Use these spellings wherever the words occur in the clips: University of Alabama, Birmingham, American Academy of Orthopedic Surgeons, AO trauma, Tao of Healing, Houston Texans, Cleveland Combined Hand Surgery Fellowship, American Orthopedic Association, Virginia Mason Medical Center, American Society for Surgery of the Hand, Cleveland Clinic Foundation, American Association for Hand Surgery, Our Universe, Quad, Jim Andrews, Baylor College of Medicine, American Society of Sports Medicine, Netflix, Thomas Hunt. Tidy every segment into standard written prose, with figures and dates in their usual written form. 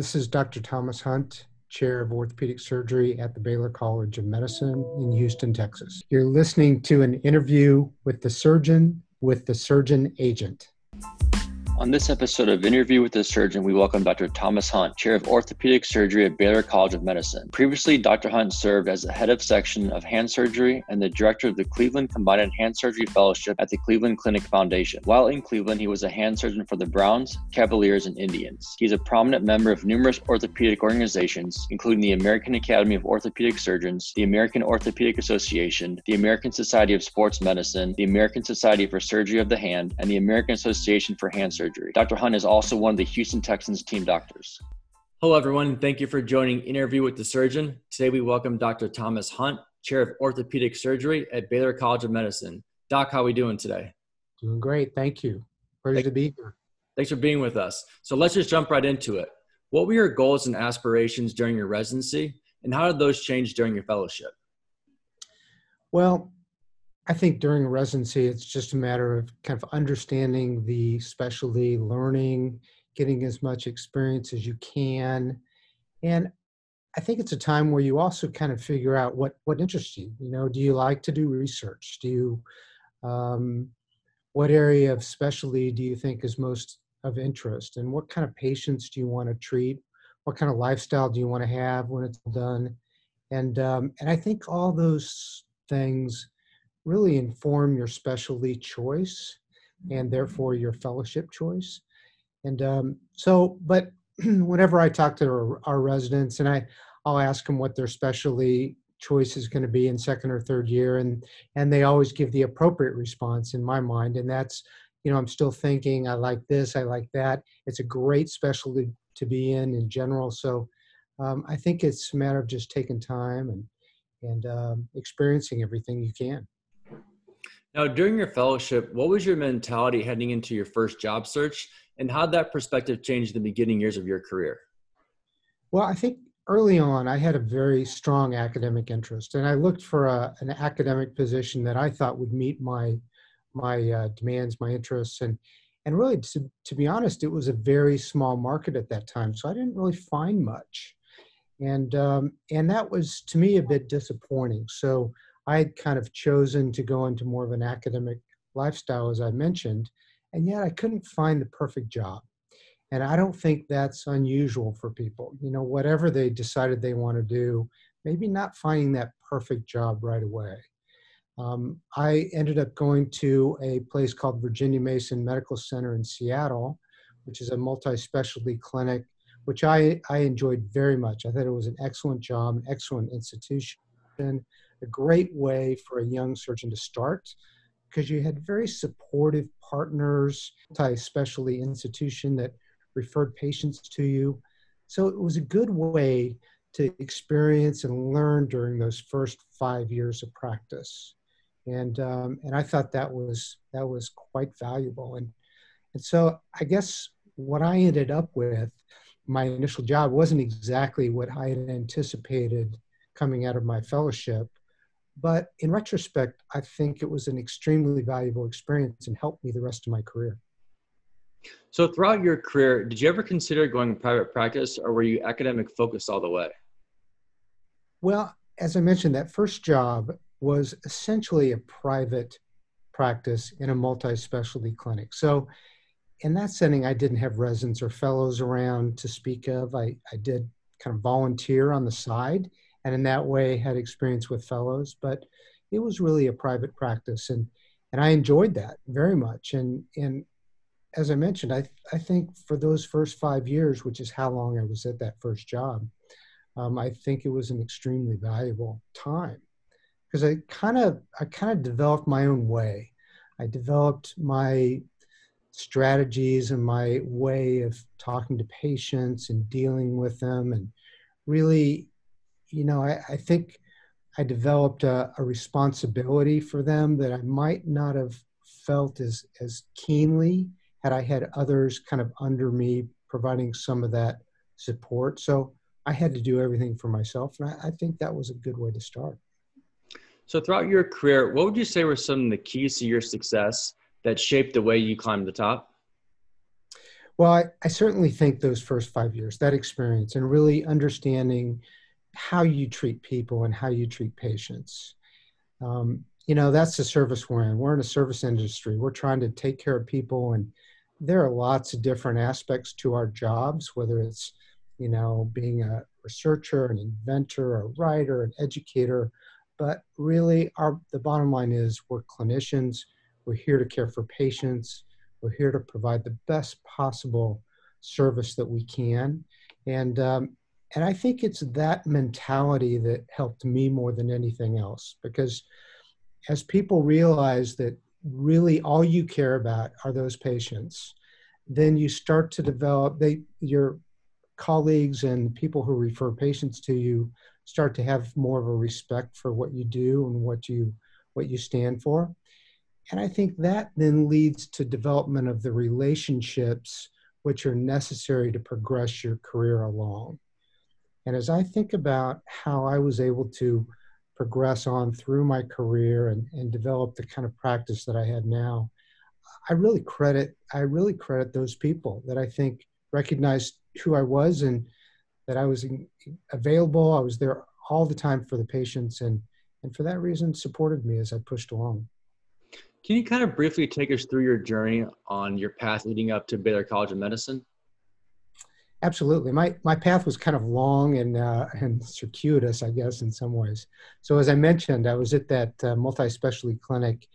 This is Dr. Thomas Hunt, Chair of Orthopedic Surgery at the Baylor College of Medicine in Houston, Texas. You're listening to an interview with the surgeon agent. On this episode of Interview with the Surgeon, we welcome Dr. Thomas Hunt, Chair of Orthopedic Surgery at Baylor College of Medicine. Previously, Dr. Hunt served as the head of section of hand surgery and the director of the Cleveland Combined Hand Surgery Fellowship at the Cleveland Clinic Foundation. While in Cleveland, he was a hand surgeon for the Browns, Cavaliers, and Indians. He's a prominent member of numerous orthopedic organizations, including the American Academy of Orthopedic Surgeons, the American Orthopedic Association, the American Society of Sports Medicine, the American Society for Surgery of the Hand, and the American Association for Hand Surgery. Dr. Hunt is also one of the Houston Texans team doctors. Hello, everyone, and thank you for joining Interview with the Surgeon. Today, we welcome Dr. Thomas Hunt, Chair of Orthopedic Surgery at Baylor College of Medicine. Doc, how are we doing today? Doing great. Thank you. Pleasure to be here. Thanks for being with us. So let's just jump right into it. What were your goals and aspirations during your residency, and how did those change during your fellowship? Well, I think during residency, it's just a matter of kind of understanding the specialty, learning, getting as much experience as you can. And I think it's a time where you also kind of figure out what interests you. You know, do you like to do research? Do you, what area of specialty do you think is most of interest? And what kind of patients do you want to treat? What kind of lifestyle do you want to have when it's done? And I think all those things really inform your specialty choice and therefore your fellowship choice. And but whenever I talk to our residents and I'll ask them what their specialty choice is going to be in second or third year, and they always give the appropriate response in my mind. And that's, you know, I'm still thinking, I like this, I like that. It's a great specialty to be in general. So I think it's a matter of just taking time and experiencing everything you can. Now, during your fellowship, what was your mentality heading into your first job search, and how did that perspective change the beginning years of your career? Well, I think early on, I had a very strong academic interest, and I looked for an academic position that I thought would meet my demands, my interests, and really, to be honest, it was a very small market at that time, so I didn't really find much, and that was, to me, a bit disappointing. So I had kind of chosen to go into more of an academic lifestyle, as I mentioned, and yet I couldn't find the perfect job. And I don't think that's unusual for people. You know, whatever they decided they want to do, maybe not finding that perfect job right away. I ended up going to a place called Virginia Mason Medical Center in Seattle, which is a multi-specialty clinic, which I enjoyed very much. I thought it was an excellent job, an excellent institution, a great way for a young surgeon to start because you had very supportive partners, multi-specialty institution that referred patients to you. So it was a good way to experience and learn during those first 5 years of practice. And I thought that was quite valuable. And so I guess what I ended up with, my initial job wasn't exactly what I had anticipated coming out of my fellowship. But in retrospect, I think it was an extremely valuable experience and helped me the rest of my career. So throughout your career, did you ever consider going private practice, or were you academic focused all the way? Well, as I mentioned, that first job was essentially a private practice in a multi-specialty clinic. So in that setting, I didn't have residents or fellows around to speak of. I did kind of volunteer on the side, and in that way had experience with fellows, but it was really a private practice, and I enjoyed that very much. And as I mentioned, I think for those first 5 years, which is how long I was at that first job, I think it was an extremely valuable time because I kind of developed my own way. I developed my strategies and my way of talking to patients and dealing with them, and really, you know, I think I developed a responsibility for them that I might not have felt as keenly had I had others kind of under me providing some of that support. So I had to do everything for myself, and I think that was a good way to start. So throughout your career, what would you say were some of the keys to your success that shaped the way you climbed the top? Well, I certainly think those first 5 years, that experience and really understanding how you treat people and how you treat patients. You know, that's the service we're in. We're in a service industry. We're trying to take care of people, and there are lots of different aspects to our jobs, whether it's, you know, being a researcher, an inventor, a writer, an educator, but really the bottom line is we're clinicians. We're here to care for patients. We're here to provide the best possible service that we can. And I think it's that mentality that helped me more than anything else, because as people realize that really all you care about are those patients, then you start to develop, your colleagues and people who refer patients to you start to have more of a respect for what you do and what you stand for. And I think that then leads to development of the relationships which are necessary to progress your career along. And as I think about how I was able to progress on through my career and develop the kind of practice that I have now, I really credit those people that I think recognized who I was and that I was available. I was there all the time for the patients, and for that reason supported me as I pushed along. Can you kind of briefly take us through your journey on your path leading up to Baylor College of Medicine? Absolutely. My path was kind of long and circuitous, I guess, in some ways. So as I mentioned, I was at that multi-specialty clinic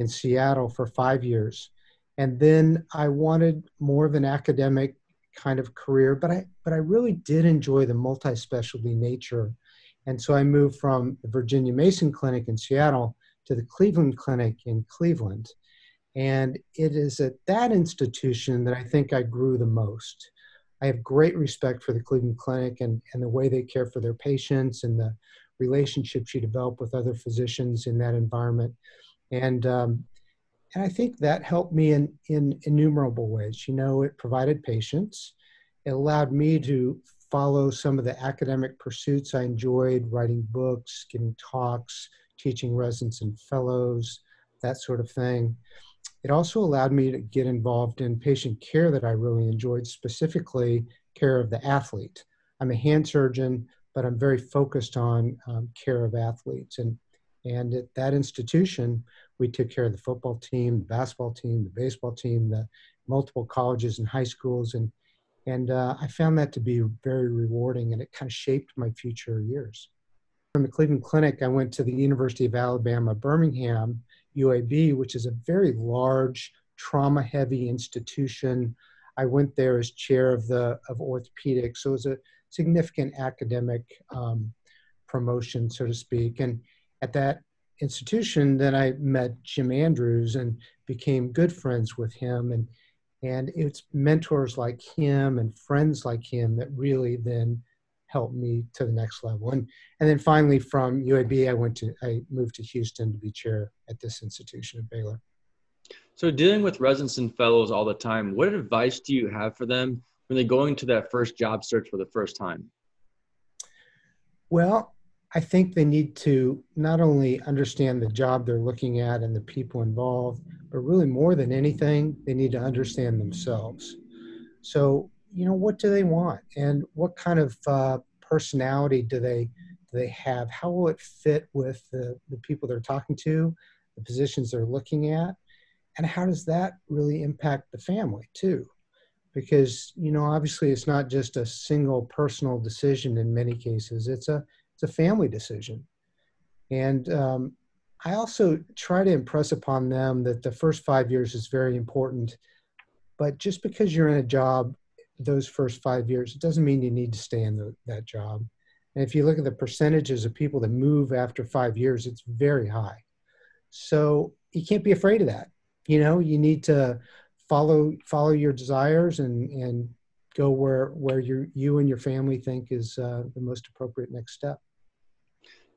in Seattle for 5 years. And then I wanted more of an academic kind of career, but I really did enjoy the multi-specialty nature. And so I moved from the Virginia Mason Clinic in Seattle to the Cleveland Clinic in Cleveland. And it is at that institution that I think I grew the most. I have great respect for the Cleveland Clinic and the way they care for their patients and the relationships you develop with other physicians in that environment. And I think that helped me in innumerable ways. You know, it provided patients. It allowed me to follow some of the academic pursuits I enjoyed, writing books, giving talks, teaching residents and fellows, that sort of thing. It also allowed me to get involved in patient care that I really enjoyed, specifically care of the athlete. I'm a hand surgeon, but I'm very focused on care of athletes. And at that institution, we took care of the football team, the basketball team, the baseball team, the multiple colleges and high schools. And I found that to be very rewarding, and it kind of shaped my future years. From the Cleveland Clinic, I went to the University of Alabama, Birmingham, UAB, which is a very large, trauma-heavy institution. I went there as chair of orthopedics, so it was a significant academic promotion, so to speak. And at that institution, then I met Jim Andrews and became good friends with him. And it's mentors like him and friends like him that really then helped me to the next level. And then finally from UAB, I moved to Houston to be chair at this institution at Baylor. So dealing with residents and fellows all the time, what advice do you have for them when they're going to that first job search for the first time? Well, I think they need to not only understand the job they're looking at and the people involved, but really more than anything, they need to understand themselves. So, you know, what do they want, and what kind of personality do they have? How will it fit with the people they're talking to, the positions they're looking at, and how does that really impact the family too? Because, you know, obviously it's not just a single personal decision in many cases. It's a family decision. And I also try to impress upon them that the first 5 years is very important, but just because you're in a job those first 5 years, it doesn't mean you need to stay in that job. And if you look at the percentages of people that move after 5 years, it's very high. So you can't be afraid of that. You know, you need to follow your desires and go where you and your family think is the most appropriate next step.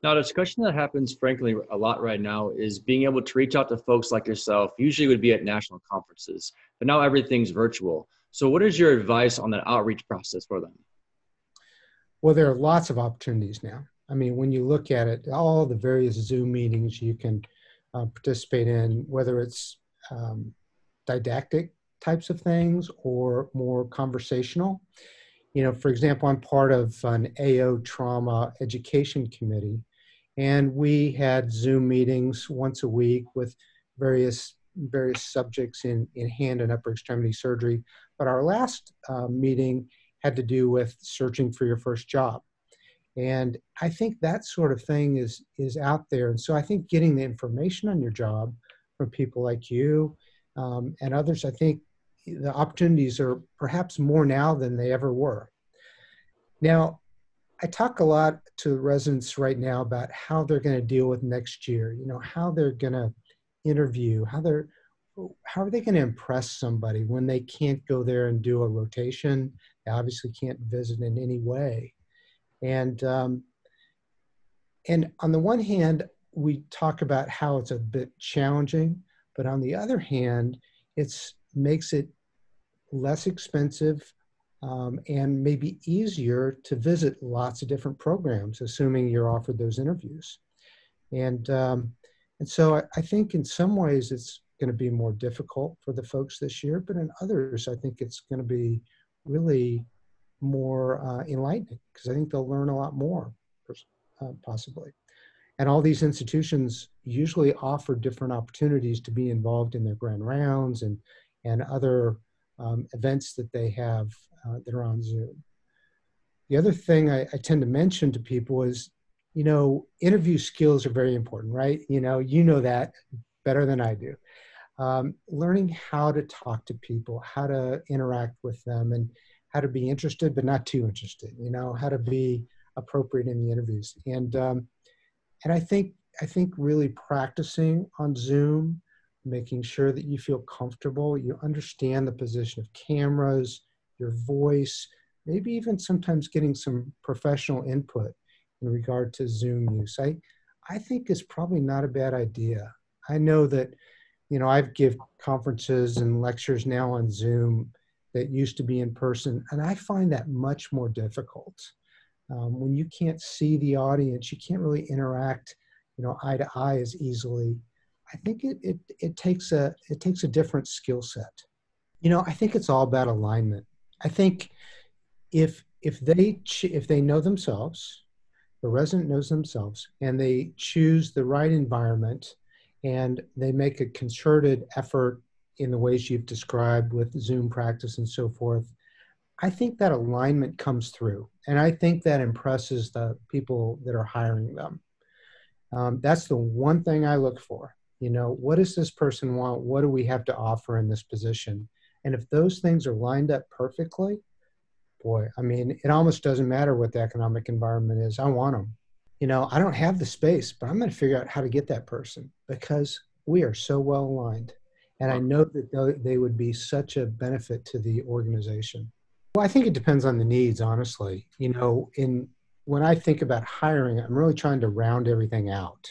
Now, a discussion that happens, frankly, a lot right now is being able to reach out to folks like yourself. Usually would be at national conferences, but now everything's virtual. So what is your advice on the outreach process for them? Well, there are lots of opportunities now. I mean, when you look at it, all the various Zoom meetings you can participate in, whether it's didactic types of things or more conversational. You know, for example, I'm part of an AO trauma education committee, and we had Zoom meetings once a week with various subjects in hand and upper extremity surgery. But our last meeting had to do with searching for your first job. And I think that sort of thing is out there. And so I think getting the information on your job from people like you and others, I think the opportunities are perhaps more now than they ever were. Now, I talk a lot to residents right now about how they're going to deal with next year, you know, how they're going to interview, how are they going to impress somebody when they can't go there and do a rotation? They obviously can't visit in any way. And on the one hand, we talk about how it's a bit challenging, but on the other hand, it's makes it less expensive and maybe easier to visit lots of different programs, assuming you're offered those interviews. And so I think in some ways it's going to be more difficult for the folks this year, but in others, I think it's going to be really more enlightening, because I think they'll learn a lot more, possibly. And all these institutions usually offer different opportunities to be involved in their grand rounds and other events that they have that are on Zoom. The other thing I tend to mention to people is, you know, interview skills are very important, right? You know that better than I do. Learning how to talk to people, how to interact with them, and how to be interested but not too interested, you know, how to be appropriate in the interviews. And I think really practicing on Zoom, making sure that you feel comfortable, you understand the position of cameras, your voice, maybe even sometimes getting some professional input in regard to Zoom use. I think it's probably not a bad idea. I know that, you know, I've given conferences and lectures now on Zoom that used to be in person, and I find that much more difficult. When you can't see the audience, you can't really interact, you know, eye to eye as easily. I think it takes a different skill set. You know, I think it's all about alignment. I think if they know themselves, the resident knows themselves, and they choose the right environment, and they make a concerted effort in the ways you've described with Zoom practice and so forth, I think that alignment comes through. And I think that impresses the people that are hiring them. That's the one thing I look for. You know, what does this person want? What do we have to offer in this position? And if those things are lined up perfectly, boy, I mean, it almost doesn't matter what the economic environment is. I want them. You know, I don't have the space, but I'm going to figure out how to get that person, because we are so well aligned. And I know that they would be such a benefit to the organization. Well, I think it depends on the needs, honestly. You know, when I think about hiring, I'm really trying to round everything out.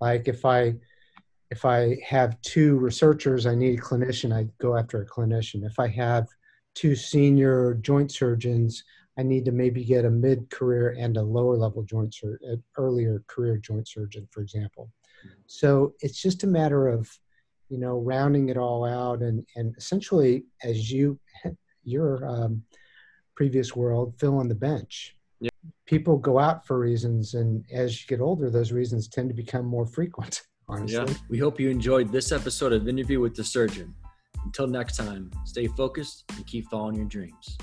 Like if I have two researchers, I need a clinician, I go after a clinician. If I have two senior joint surgeons, I need to maybe get a mid-career and a lower-level joint surgeon, an earlier career joint surgeon, for example. So it's just a matter of, you know, rounding it all out and essentially, as your previous world, fill in the bench. Yeah. People go out for reasons, and as you get older, those reasons tend to become more frequent. Honestly. Yeah. We hope you enjoyed this episode of Interview with the Surgeon. Until next time, stay focused and keep following your dreams.